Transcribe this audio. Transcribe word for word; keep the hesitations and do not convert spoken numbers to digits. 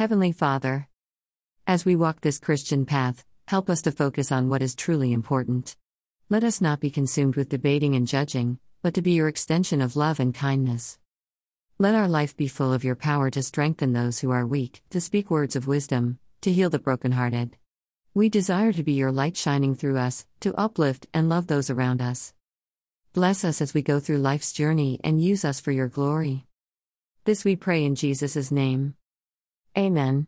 Heavenly Father, as we walk this Christian path, help us to focus on what is truly important. Let us not be consumed with debating and judging, but to be your extension of love and kindness. Let our life be full of your power to strengthen those who are weak, to speak words of wisdom, to heal the brokenhearted. We desire to be your light shining through us, to uplift and love those around us. Bless us as we go through life's journey and use us for your glory. This we pray in Jesus' name. Amen.